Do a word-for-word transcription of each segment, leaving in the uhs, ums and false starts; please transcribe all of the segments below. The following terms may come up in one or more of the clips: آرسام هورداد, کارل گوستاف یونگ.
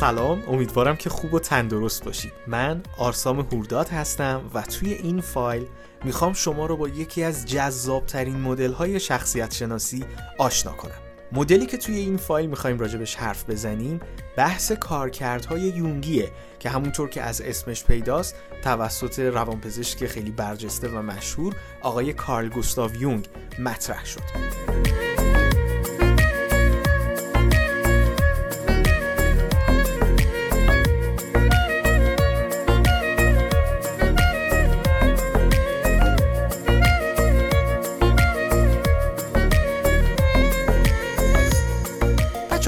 سلام، امیدوارم که خوب و تندرست باشید. من آرسام هورداد هستم و توی این فایل میخوام شما رو با یکی از جذابترین مدل‌های شخصیت شناسی آشنا کنم. مدلی که توی این فایل میخوایم راجبش حرف بزنیم بحث کارکردهای یونگیه که همونطور که از اسمش پیداست توسط روانپزشک خیلی برجسته و مشهور آقای کارل گوستاف یونگ مطرح شد.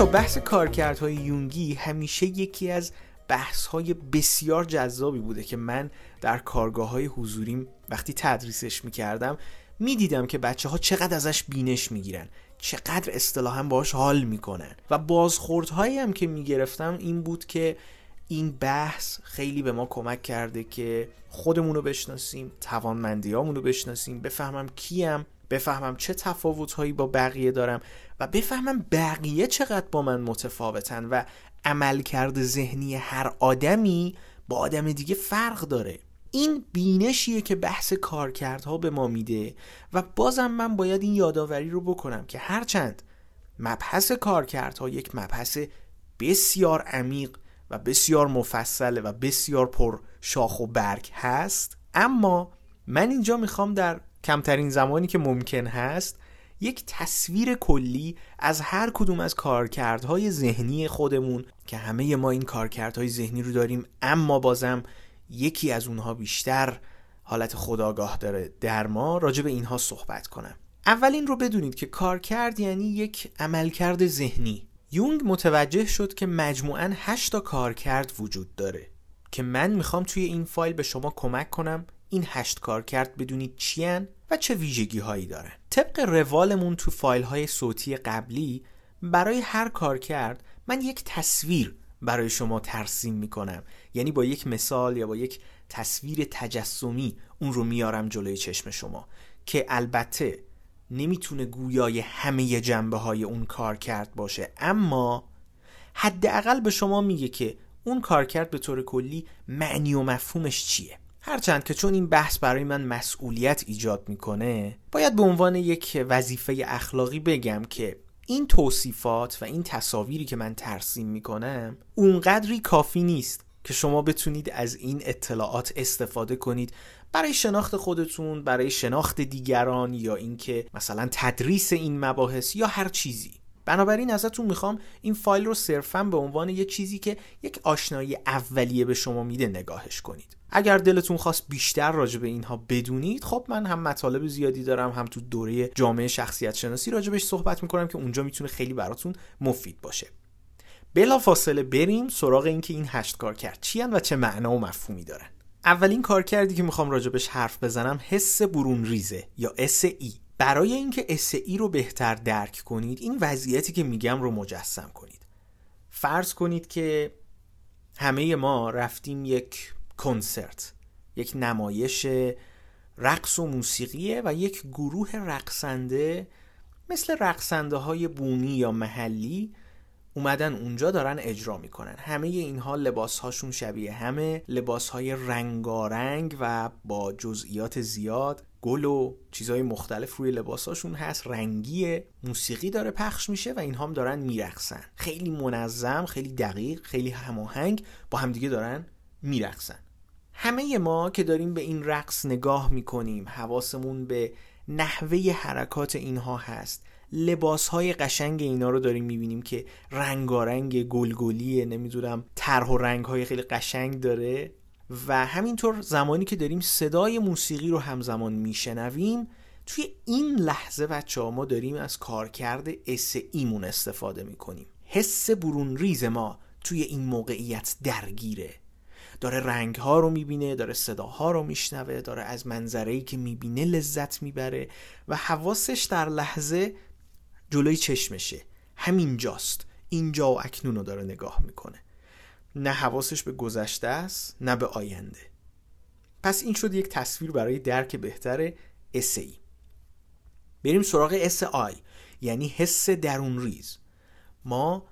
بحث کارکردهای یونگی همیشه یکی از بحث‌های بسیار جذابی بوده که من در کارگاه‌های حضوریم وقتی تدریسش می‌کردم می‌دیدم که بچه‌ها چقدر ازش بینش می‌گیرن، چقدر اصطلاحاً باهاش حال می‌کنن و بازخوردهایی هم که می‌گرفتم این بود که این بحث خیلی به ما کمک کرده که خودمون رو بشناسیم، توانمندیامون رو بشناسیم، بفهمم کیم، بفهمم چه تفاوت‌هایی با بقیه دارم و بفهمم بقیه چقدر با من متفاوتن و عملکرد ذهنی هر آدمی با آدم دیگه فرق داره. این بینشیه که بحث کارکردها به ما میده و بازم من باید این یادآوری رو بکنم که هرچند مبحث کارکردها یک مبحث بسیار عمیق و بسیار مفصله و بسیار پر شاخ و برگ هست، اما من اینجا میخوام در کمترین زمانی که ممکن هست یک تصویر کلی از هر کدوم از کارکردهای ذهنی خودمون که همه ما این کارکردهای ذهنی رو داریم، اما بازم یکی از اونها بیشتر حالت خودآگاه داره در ما، راجع به اینها صحبت کنم. اول این رو بدونید که کارکرد یعنی یک عملکرد ذهنی. یونگ متوجه شد که مجموعاً هشت تا کارکرد وجود داره که من میخوام توی این فایل به شما کمک کنم این هشت کارکرد بدونید چی هن و چه ویژگی هایی دارن. طبق روالمون تو فایل های صوتی قبلی برای هر کارکرد من یک تصویر برای شما ترسیم میکنم، یعنی با یک مثال یا با یک تصویر تجسمی اون رو میارم جلوی چشم شما که البته نمیتونه گویای همه جنبه های اون کارکرد باشه، اما حداقل به شما میگه که اون کارکرد به طور کلی معنی و مفهومش چیه. هرچند که چون این بحث برای من مسئولیت ایجاد میکنه، باید به عنوان یک وظیفه اخلاقی بگم که این توصیفات و این تصاویری که من ترسیم میکنم اونقدری کافی نیست که شما بتونید از این اطلاعات استفاده کنید برای شناخت خودتون، برای شناخت دیگران، یا اینکه مثلا تدریس این مباحث یا هر چیزی. بنابراین ازتون میخوام این فایل رو صرفاً به عنوان یه چیزی که یک آشنایی اولیه به شما میده نگاهش کنید. اگر دلتون خواست بیشتر راجع به اینها بدونید، خب من هم مطالب زیادی دارم، هم تو دوره جامعه شخصیت شناسی راجبش صحبت میکنم که اونجا میتونه خیلی براتون مفید باشه. بلافاصله بریم سراغ اینکه این هشت کارکرد چیان و چه معنا و مفهومی دارن. اولین کارکردی که میخوام راجبش حرف بزنم حس برون ریزه یا اس ای. برای اینکه اس ای رو بهتر درک کنید، این وضعیتی که میگم رو مجسم کنید. فرض کنید که همه ما رفتیم یک کنسرت، یک نمایش رقص و موسیقیه و یک گروه رقصنده مثل رقصنده های بومی یا محلی اومدن اونجا دارن اجرا میکنن. همه اینها لباس هاشون شبیه همه، لباس های رنگارنگ و با جزئیات زیاد، گل و چیزهای مختلف روی لباس هاشون هست، رنگیه، موسیقی داره پخش میشه و اینها هم دارن میرقصن. خیلی منظم، خیلی دقیق، خیلی هماهنگ با همدیگه دارن میرقصن. همه ما که داریم به این رقص نگاه میکنیم حواسمون به نحوه حرکات اینها هست، لباسهای قشنگ اینا رو داریم میبینیم که رنگارنگ، گلگلیه، نمیدونم طرح و رنگهای خیلی قشنگ داره، و همینطور زمانی که داریم صدای موسیقی رو همزمان میشنویم، توی این لحظه بچه‌ها ما داریم از کارکرد اس ایمون استفاده میکنیم. حس برون ریز ما توی این موقعیت درگیره، داره رنگ‌ها رو می‌بینه، داره صداها رو می‌شنوه، داره از منظره‌ای که می‌بینه لذت می‌بره و حواسش در لحظه جلوی چشمشه، همین جاست، اینجا و اکنون رو داره نگاه می‌کنه. نه حواسش به گذشته است، نه به آینده. پس این شد یک تصویر برای درک بهتر اس ای. بریم سراغ اس آی، یعنی حس درون ریز. ما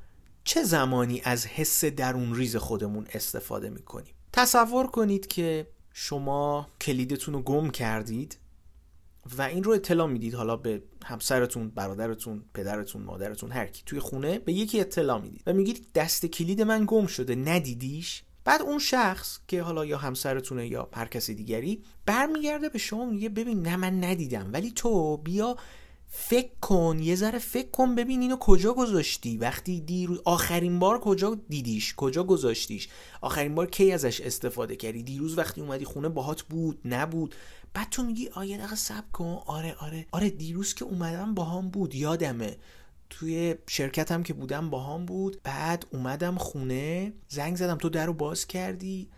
چه زمانی از حس درون ریز خودمون استفاده میکنیم؟ تصور کنید که شما کلیدتون رو گم کردید و این رو اطلاع میدید، حالا به همسرتون، برادرتون، پدرتون، مادرتون، هر کی توی خونه به یکی اطلاع میدید و میگید دست کلید من گم شده، ندیدیش. بعد اون شخص که حالا یا همسرتونه یا هر کسی دیگری برمیگرده به شما میگه ببین نه من ندیدم، ولی تو بیا فکر کن، یه ذره فکر کن ببین اینو کجا گذاشتی، وقتی دیروز آخرین بار کجا دیدیش، کجا گذاشتیش، آخرین بار کی ازش استفاده کردی، دیروز وقتی اومدی خونه باهات بود نبود. بعد تو میگی آ یه دقیقه صبر کن، آره آره آره دیروز که اومدم باهام بود، یادمه توی شرکتم که بودم باهام بود، بعد اومدم خونه زنگ زدم تو درو باز کردی،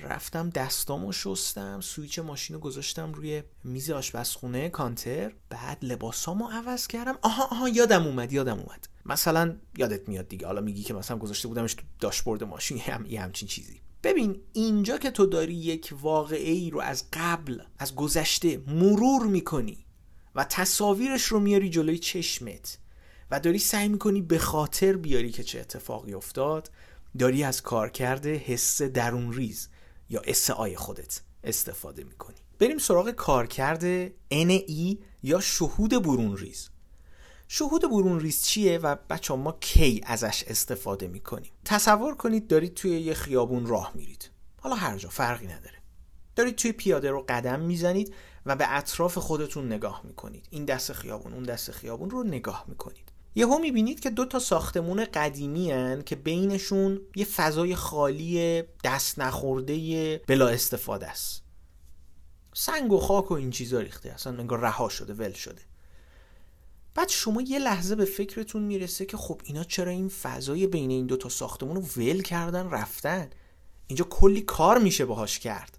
رفتم دستامو شستم، سویچ ماشینو گذاشتم روی میز آشپزخونه کانتر، بعد لباسامو عوض کردم، آها آها یادم اومد یادم اومد مثلا یادت میاد دیگه، حالا میگی که مثلا گذاشته بودمش تو داشبورد ماشین هم یه همچین چیزی. ببین اینجا که تو داری یک واقعه‌ای رو از قبل، از گذشته مرور میکنی و تصاویرش رو میاری جلوی چشمت و داری سعی میکنی به خاطر بیاری که چه اتفاقی افتاد، داری از کارکرد حس درون ریز یا اس آی خودت استفاده میکنی. بریم سراغ کارکرد ان ای یا شهود برون ریز. شهود برون ریز چیه و بچه ما کی ازش استفاده میکنیم؟ تصور کنید دارید توی یه خیابون راه میرید، حالا هر جا فرقی نداره، دارید توی پیاده رو قدم میزنید و به اطراف خودتون نگاه میکنید، این دست خیابون اون دست خیابون رو نگاه میکنید، یهو میبینید که دو تا ساختمون قدیمی هن که بینشون یه فضای خالی دست نخورده بلا استفاده است، سنگ و خاک و این چیزا ریخته، اصلا انگار رها شده، ول شده. بعد شما یه لحظه به فکرتون میرسه که خب اینا چرا این فضای بین این دو تا ساختمون رو ول کردن رفتن، اینجا کلی کار میشه باهاش کرد.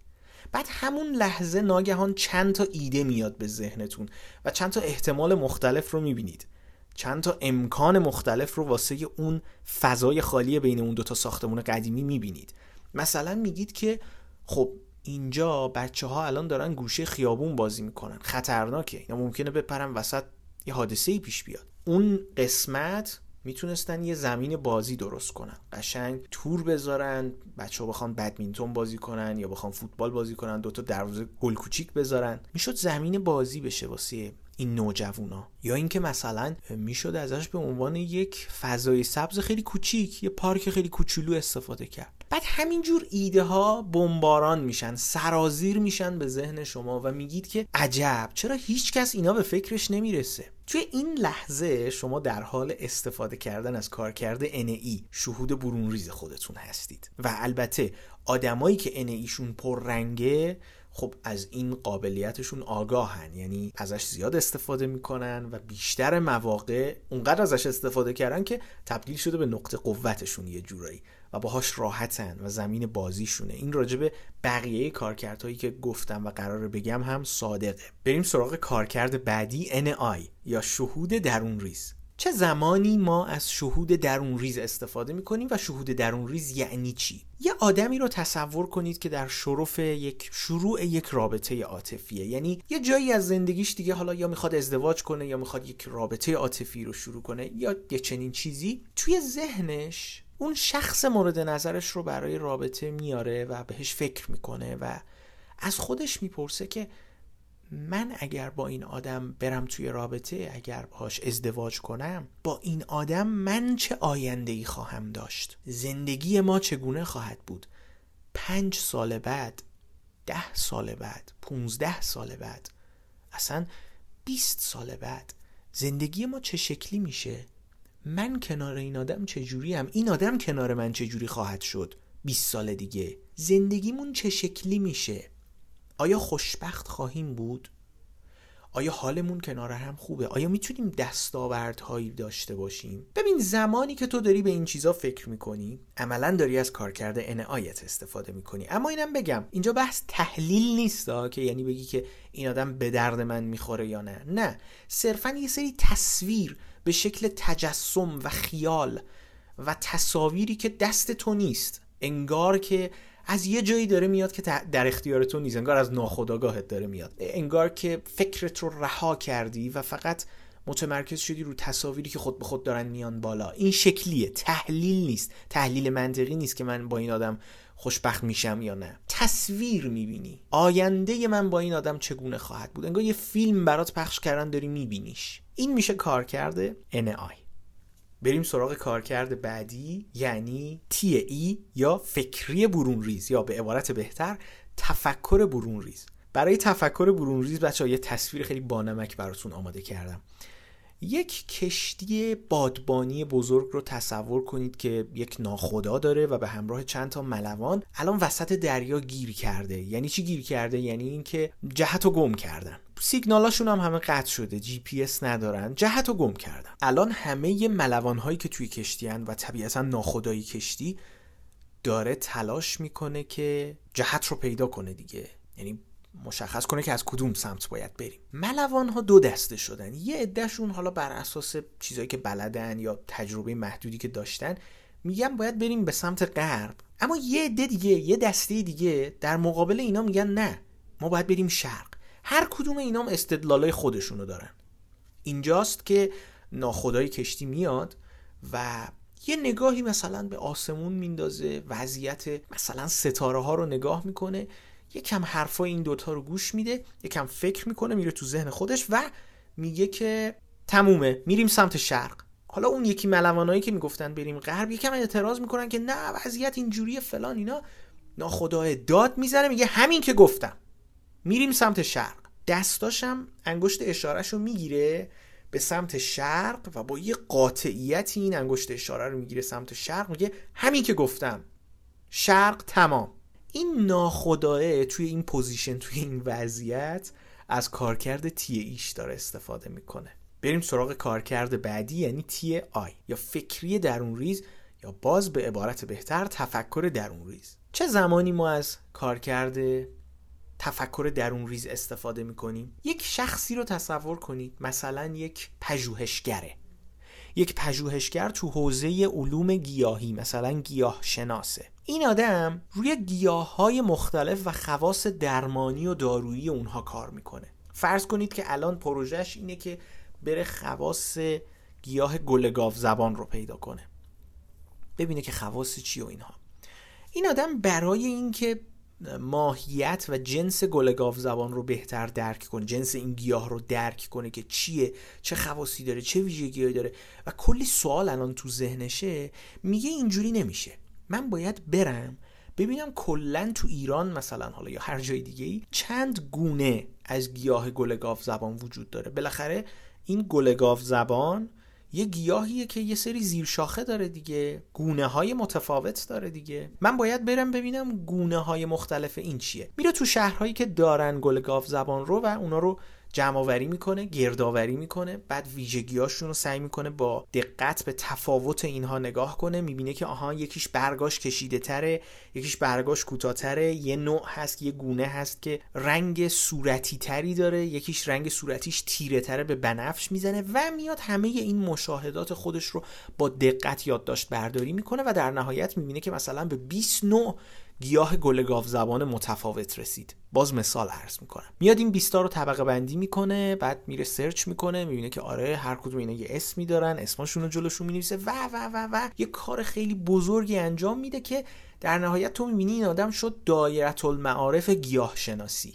بعد همون لحظه ناگهان چند تا ایده میاد به ذهنتون و چند تا احتمال مختلف رو میبینید، چند تا امکان مختلف رو واسه اون فضای خالی بین اون دوتا ساختمون قدیمی میبینید. مثلا میگید که خب اینجا بچه ها الان دارن گوشه خیابون بازی میکنن، خطرناکه، اینا ممکنه بپرن وسط یه حادثه‌ای پیش بیاد، اون قسمت میتونستن یه زمین بازی درست کنن، قشنگ تور بذارن، بچه ها بخوان بدمینتون بازی کنن یا بخوان فوتبال بازی کنن، دوتا دروازه گل کوچیک بذارن، میشد زمین بازی بشه واسه این نوجوانا. یا اینکه مثلا میشد ازش به عنوان یک فضای سبز خیلی کوچیک، یه پارک خیلی کوچولو استفاده کرد. بعد همینجور ایده ها بمباران میشن، سرازیر میشن به ذهن شما و میگید که عجب چرا هیچ کس اینا به فکرش نمیرسه. توی این لحظه شما در حال استفاده کردن از کارکرد ان ای، شهود برون ریز خودتون هستید. و البته آدمایی که ان ایشون پررنگه خب از این قابلیتشون آگاهن، یعنی ازش زیاد استفاده میکنن و بیشتر مواقع اونقدر ازش استفاده کردن که تبدیل شده به نقطه قوتشون یه جورایی و باهاش راحتن و زمین بازیشونه. این راجبه بقیه کارکردهایی که گفتم و قراره بگم هم صادقه. بریم سراغ کارکرد بعدی، ان آی یا شهود درون ریز. چه زمانی ما از شهود درون ریز استفاده میکنیم و شهود درون ریز یعنی چی؟ یه آدمی رو تصور کنید که در شرف یک شروع یک رابطه عاطفیه، یعنی یه جایی از زندگیش دیگه، حالا یا میخواد ازدواج کنه یا میخواد یک رابطه عاطفی رو شروع کنه یا یه چنین چیزی، توی ذهنش اون شخص مورد نظرش رو برای رابطه میاره و بهش فکر میکنه و از خودش میپرسه که من اگر با این آدم برم توی رابطه، اگر باهاش ازدواج کنم، با این آدم من چه آینده‌ای خواهم داشت؟ زندگی ما چگونه خواهد بود؟ پنج سال بعد، ده سال بعد، پونزده سال بعد، اصلا بیست سال بعد زندگی ما چه شکلی میشه؟ من کنار این آدم چجوری هم؟ این آدم کنار من چجوری خواهد شد؟ بیست سال دیگه زندگیمون چه شکلی میشه؟ آیا خوشبخت خواهیم بود؟ آیا حالمون کنار هم خوبه؟ آیا میتونیم دستاوردهایی داشته باشیم؟ ببین زمانی که تو داری به این چیزا فکر میکنی، عملا داری از کارکرد ان آی استفاده میکنی. اما اینم بگم اینجا بحث تحلیل نیستا که یعنی بگی که این آدم به درد من میخوره یا نه، نه، صرفا یه سری تصویر به شکل تجسم و خیال و تصاویری که دست تو نیست، انگار که از یه جایی داره میاد که در اختیارتون نیست، انگار از ناخودآگاهت داره میاد، انگار که فکرت رو رها کردی و فقط متمرکز شدی رو تصاویری که خود به خود دارن میان بالا. این شکلیه، تحلیل نیست، تحلیل منطقی نیست که من با این آدم خوشبخت میشم یا نه. تصویر میبینی، آینده من با این آدم چگونه خواهد بود، انگار یه فیلم برات پخش کردن داری میبینیش. این میشه کارکرد ان آی. بریم سراغ کارکرد بعدی، یعنی تی ای یا فکری برون ریز، یا به عبارت بهتر تفکر برون ریز. برای تفکر برون ریز بچه‌ها یه تصویر خیلی بانمک براتون آماده کردم. یک کشتی بادبانی بزرگ رو تصور کنید که یک ناخدا داره و به همراه چند تا ملوان الان وسط دریا گیر کرده. یعنی چی گیر کرده؟ یعنی اینکه جهت رو گم کردن، سیگنالاشون هم همه قطع شده، جی پی اس ندارن، جهت رو گم کردن. الان همه ملوان هایی که توی کشتی هن و طبیعتا ناخدای کشتی داره تلاش میکنه که جهت رو پیدا کنه دیگه، یعنی مشخص کنه که از کدوم سمت باید بریم. ملوان ها دو دسته شدن، یه عدهشون حالا بر اساس چیزایی که بلدن یا تجربه محدودی که داشتن میگن باید بریم به سمت غرب، اما یه عده دیگه، یه دسته دیگه در مقابل اینا میگن نه، ما باید بریم شرق. هر کدوم اینا هم استدلالای خودشونو دارن. اینجاست که ناخدای کشتی میاد و یه نگاهی مثلا به آسمون میندازه، وضعیت مثلا ستاره ها رو نگاه میکنه، یکم حرفای این دوتا رو گوش میده، یکم فکر میکنه، میره تو ذهن خودش و میگه که تمومه، میریم سمت شرق. حالا اون یکی ملوانایی که میگفتن بریم غرب یکم اعتراض میکنن که نه، وضعیت اینجوریه فلان اینا. ناخدای داد میزنه، میگه همین که گفتم، میریم سمت شرق. دستاشم انگشت اشارهشو میگیره به سمت شرق و با یه قاطعیت این انگشت اشاره رو میگیره سمت شرق، میگه همین که گفتم، شرق تمام. این ناخداه توی این پوزیشن، توی این وضعیت از کارکرد تی ایش داره استفاده میکنه. بریم سراغ کارکرد بعدی، یعنی تی آی یا فکری درون ریز، یا باز به عبارت بهتر تفکر درون ریز. چه زمانی ما از کارکرد تفکر درون ریز استفاده میکنیم؟ یک شخصی رو تصور کنید، مثلا یک پژوهشگره. یک پژوهشگر تو حوزه علوم گیاهی، مثلا گیاه شناسه. این آدم روی گیاه‌های مختلف و خواص درمانی و دارویی اونها کار میکنه. فرض کنید که الان پروژهش اینه که بره خواص گیاه گل گاوزبان رو پیدا کنه، ببینه که خواص چی و اینها. این آدم برای اینکه ماهیت و جنس گل گاوزبان رو بهتر درک کنه، جنس این گیاه رو درک کنه که چیه، چه خواصی داره، چه ویژگی‌هایی داره و کلی سوال الان تو ذهنشه، میگه اینجوری نمیشه، من باید برم ببینم کلن تو ایران مثلا حالا یا هر جای دیگه‌ای چند گونه از گیاه گل گاوزبان وجود داره. بالاخره این گل گاوزبان یه گیاهیه که یه سری زیرشاخه داره دیگه، گونه های متفاوت داره دیگه، من باید برم ببینم گونه های مختلف این چیه. میره تو شهرهایی که دارن گل گاوزبان رو و اونا رو جمع آوری میکنه، گردآوری میکنه، بعد ویژگیاشون رو سعی میکنه با دقت به تفاوت اینها نگاه کنه. میبینه که آها، یکیش برگاش کشیده تره، یکیش برگاش کوتاه‌تره، یه نوع هست، یه گونه هست که رنگ صورتی تری داره، یکیش رنگ صورتیش تیره تره، به بنفش میزنه و میاد همه این مشاهدات خودش رو با دقت یادداشت برداری میکنه و در نهایت میبینه که مثلا به بیست نوع گیاه گل گاوزبان متفاوت رسید. باز مثال عرض میکنم، میاد این بیست تا رو طبقه بندی میکنه، بعد میره سرچ میکنه، میبینه که آره هر کدوم اینا یه اسمی دارن، اسمشون رو جلوشون مینویسه و و و و یه کار خیلی بزرگی انجام میده که در نهایت تو میبینی این آدم شد دایره المعارف گیاه شناسی.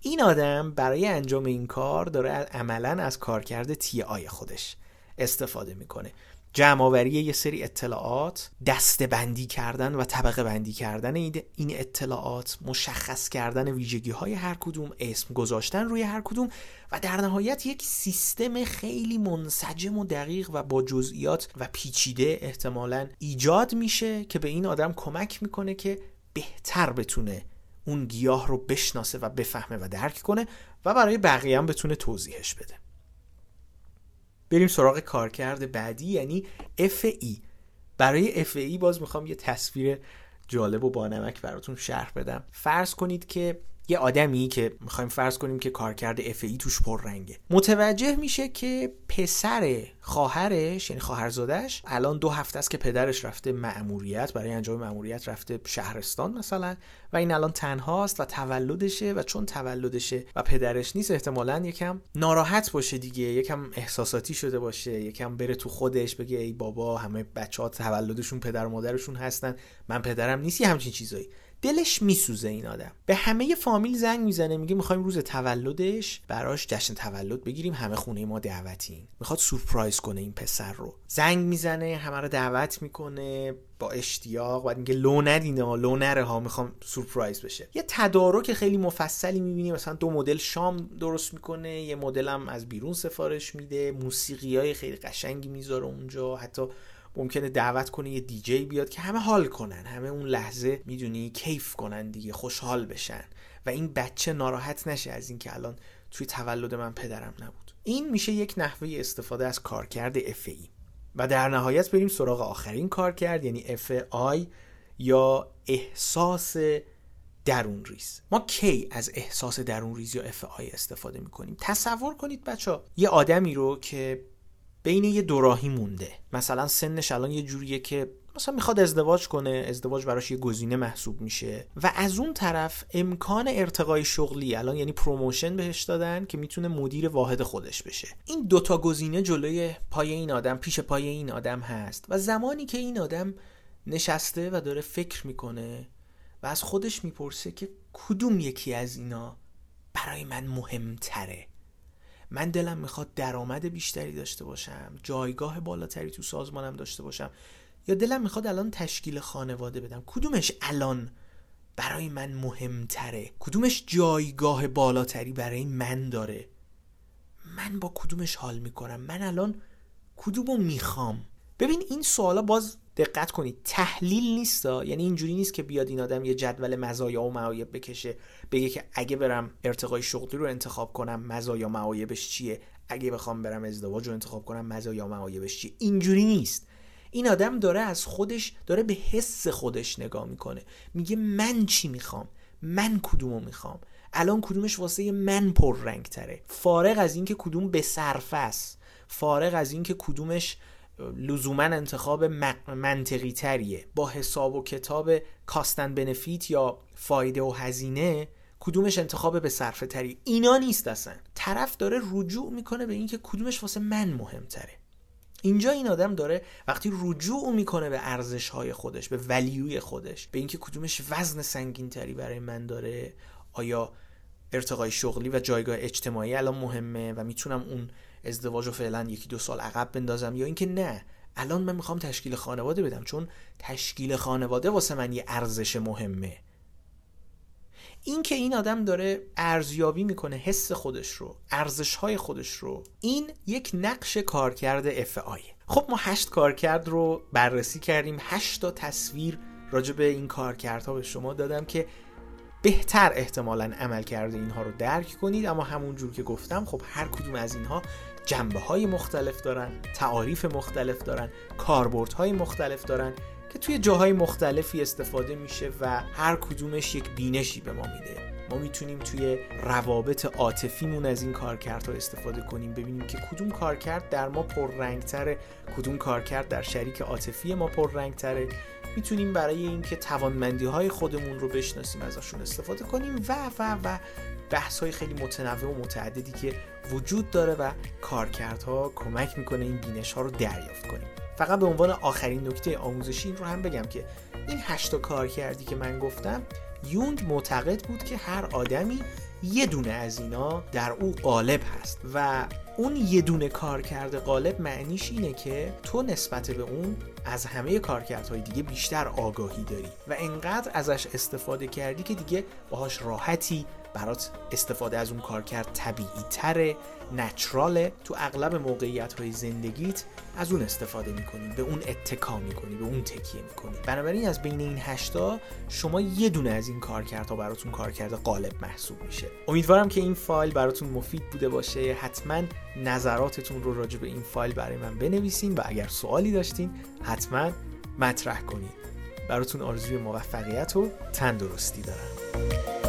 این آدم برای انجام این کار داره عملا از کارکرد تی آی خودش استفاده میکنه، جمع‌آوری یه سری اطلاعات، دسته‌بندی کردن و طبقه بندی کردن این اطلاعات، مشخص کردن ویژگی‌های هر کدوم، اسم گذاشتن روی هر کدوم و در نهایت یک سیستم خیلی منسجم و دقیق و با جزئیات و پیچیده احتمالاً ایجاد میشه که به این آدم کمک میکنه که بهتر بتونه اون گیاه رو بشناسه و بفهمه و درک کنه و برای بقیه هم بتونه توضیحش بده. بریم سراغ کارکرد بعدی، یعنی اف ای. برای اف ای باز میخوام یه تصویر جالب و بانمک براتون شرح بدم. فرض کنید که یه آدمی که میخوایم فرض کنیم که کارکرد اف ای توش پررنگه، متوجه میشه که پسر خواهرش، یعنی خواهرزاده‌اش، الان دو هفته است که پدرش رفته مأموریت، برای انجام مأموریت رفته شهرستان مثلا، و این الان تنهاست و تولدشه، و چون تولدشه و پدرش نیست احتمالاً یکم ناراحت باشه دیگه، یکم احساساتی شده باشه، یکم بره تو خودش بگه ای بابا همه بچه‌ها تولدشون پدر و مادرشون هستن، من پدرم نیست، همچین چیزایی. دلش میسوزه این آدم. به همه فامیل زنگ میزنه، میگه میخوایم روز تولدش براش جشن تولد بگیریم، همه خونه ما دعوتین. میخواد سورپرایز کنه این پسر رو. زنگ میزنه، همه رو دعوت میکنه با اشتیاق، بعد میگه لو ندینه ها، لو نره ها، میخوام سورپرایز بشه. یه تدارک خیلی مفصلی میبینی، مثلا دو مدل شام درست میکنه، یه مدل هم از بیرون سفارش میده، موسیقیای خیلی قشنگی میذاره اونجا، حتی ممکنه دعوت کنه یه دیجی بیاد که همه حال کنن، همه اون لحظه میدونی کیف کنن دیگه، خوشحال بشن و این بچه ناراحت نشه از این که الان توی تولد من پدرم نبود. این میشه یک نحوه استفاده از کارکرد اف ای. و در نهایت بریم سراغ آخرین کارکرد، یعنی اف آی یا احساس درون ریز. ما کی از احساس درون ریز یا اف آی استفاده میکنیم؟ تصور کنید بچا یه آدمی رو که بین یه دوراهی مونده، مثلا سنش الان یه جوریه که مثلا میخواد ازدواج کنه، ازدواج براش یه گزینه محسوب میشه و از اون طرف امکان ارتقای شغلی الان، یعنی پروموشن بهش دادن که میتونه مدیر واحد خودش بشه. این دوتا گزینه جلوی پای این آدم، پیش پای این آدم هست و زمانی که این آدم نشسته و داره فکر میکنه و از خودش میپرسه که کدوم یکی از اینا برای من مهمتره؟ من دلم میخواد درآمد بیشتری داشته باشم، جایگاه بالاتری تو سازمانم داشته باشم، یا دلم میخواد الان تشکیل خانواده بدم. کدومش الان برای من مهمتره؟ کدومش جایگاه بالاتری برای من داره؟ من با کدومش حال میکنم؟ من الان کدومو میخوام؟ ببین این سوالا باز دقت کنید تحلیل نیست، یعنی اینجوری نیست که بیاد این آدم یه جدول مزایا و معایب بکشه بگه که اگه برم ارتقای شغلی رو انتخاب کنم مزایا و معایبش چیه، اگه بخوام برم ازدواج رو انتخاب کنم مزایا و معایبش چیه. اینجوری نیست. این آدم داره از خودش، داره به حس خودش نگاه میکنه، میگه من چی میخوام، من کدومو میخوام، الان کدومش واسه من پررنگ تره، فارغ از اینکه کدوم به صرفه است، فارغ از اینکه کدومش لزوما انتخاب منطقی تریه. با حساب و کتاب کاستن بنفیت یا فایده و هزینه کدومش انتخاب به صرفه تری، اینا نیست اصلا. طرف داره رجوع میکنه به اینکه کدومش واسه من مهمتره. اینجا این آدم داره وقتی رجوع میکنه به ارزش‌های خودش، به ولیوی خودش، به اینکه کدومش وزن سنگین‌تری برای من داره، آیا ارتقای شغلی و جایگاه اجتماعی الان مهمه و میتونم اون ازدواجو فعلا یکی دو سال عقب بندازم، یا اینکه نه الان من میخوام تشکیل خانواده بدم چون تشکیل خانواده واسه من یه ارزش مهمه. این که این آدم داره ارزیابی میکنه حس خودش رو، ارزش‌های خودش رو، این یک نقش کارکرد اف آی. خب ما هشت کارکرد رو بررسی کردیم، هشت تا تصویر راجع به این کارکردها به شما دادم که بهتر احتمالاً عمل کرده اینها رو درک کنید. اما همونجور که گفتم خب هر کدوم از اینها جنبه‌های مختلف دارن، تعاریف مختلف دارن، کاربردهای مختلف دارن که توی جاهای مختلفی استفاده میشه و هر کدومش یک بینشی به ما میده. ما میتونیم توی روابط عاطفیمون از این کارکردها استفاده کنیم، ببینیم که کدوم کارکرد در ما پررنگ‌تره، کدوم کارکرد در شریک عاطفی ما پررنگ‌تره. میتونیم برای اینکه توانمندی‌های خودمون رو بشناسیم ازشون استفاده کنیم و و و بحث‌های خیلی متنوع و متعددی که وجود داره و کارکردها کمک می‌کنه این بینش‌ها رو دریافت کنیم. فقط به عنوان آخرین نکته آموزشی این رو هم بگم که این هشت تا کارکردی که من گفتم، یونگ معتقد بود که هر آدمی یه دونه از اینا در او غالب هست و اون یه دونه کارکرد غالب معنیش اینه که تو نسبت به اون از همه کارکردهای دیگه بیشتر آگاهی داری و انقدر ازش استفاده کردی که دیگه باهاش راحتی، برات استفاده از اون کارکرد طبیعی تره، نچراله. تو اغلب موقعیت‌های زندگیت از اون استفاده می‌کنی، به اون اتکا می‌کنی، به اون تکیه می‌کنی. بنابراین از بین این هشتا شما یه دونه از این کارکردها براتون کارکرد غالب محسوب میشه. امیدوارم که این فایل براتون مفید بوده باشه. حتما نظراتتون رو راجع به این فایل برای من بنویسین و اگر سوالی داشتین حتما مطرح کنین. براتون آرزوی موفقیت و تندرستی دارم.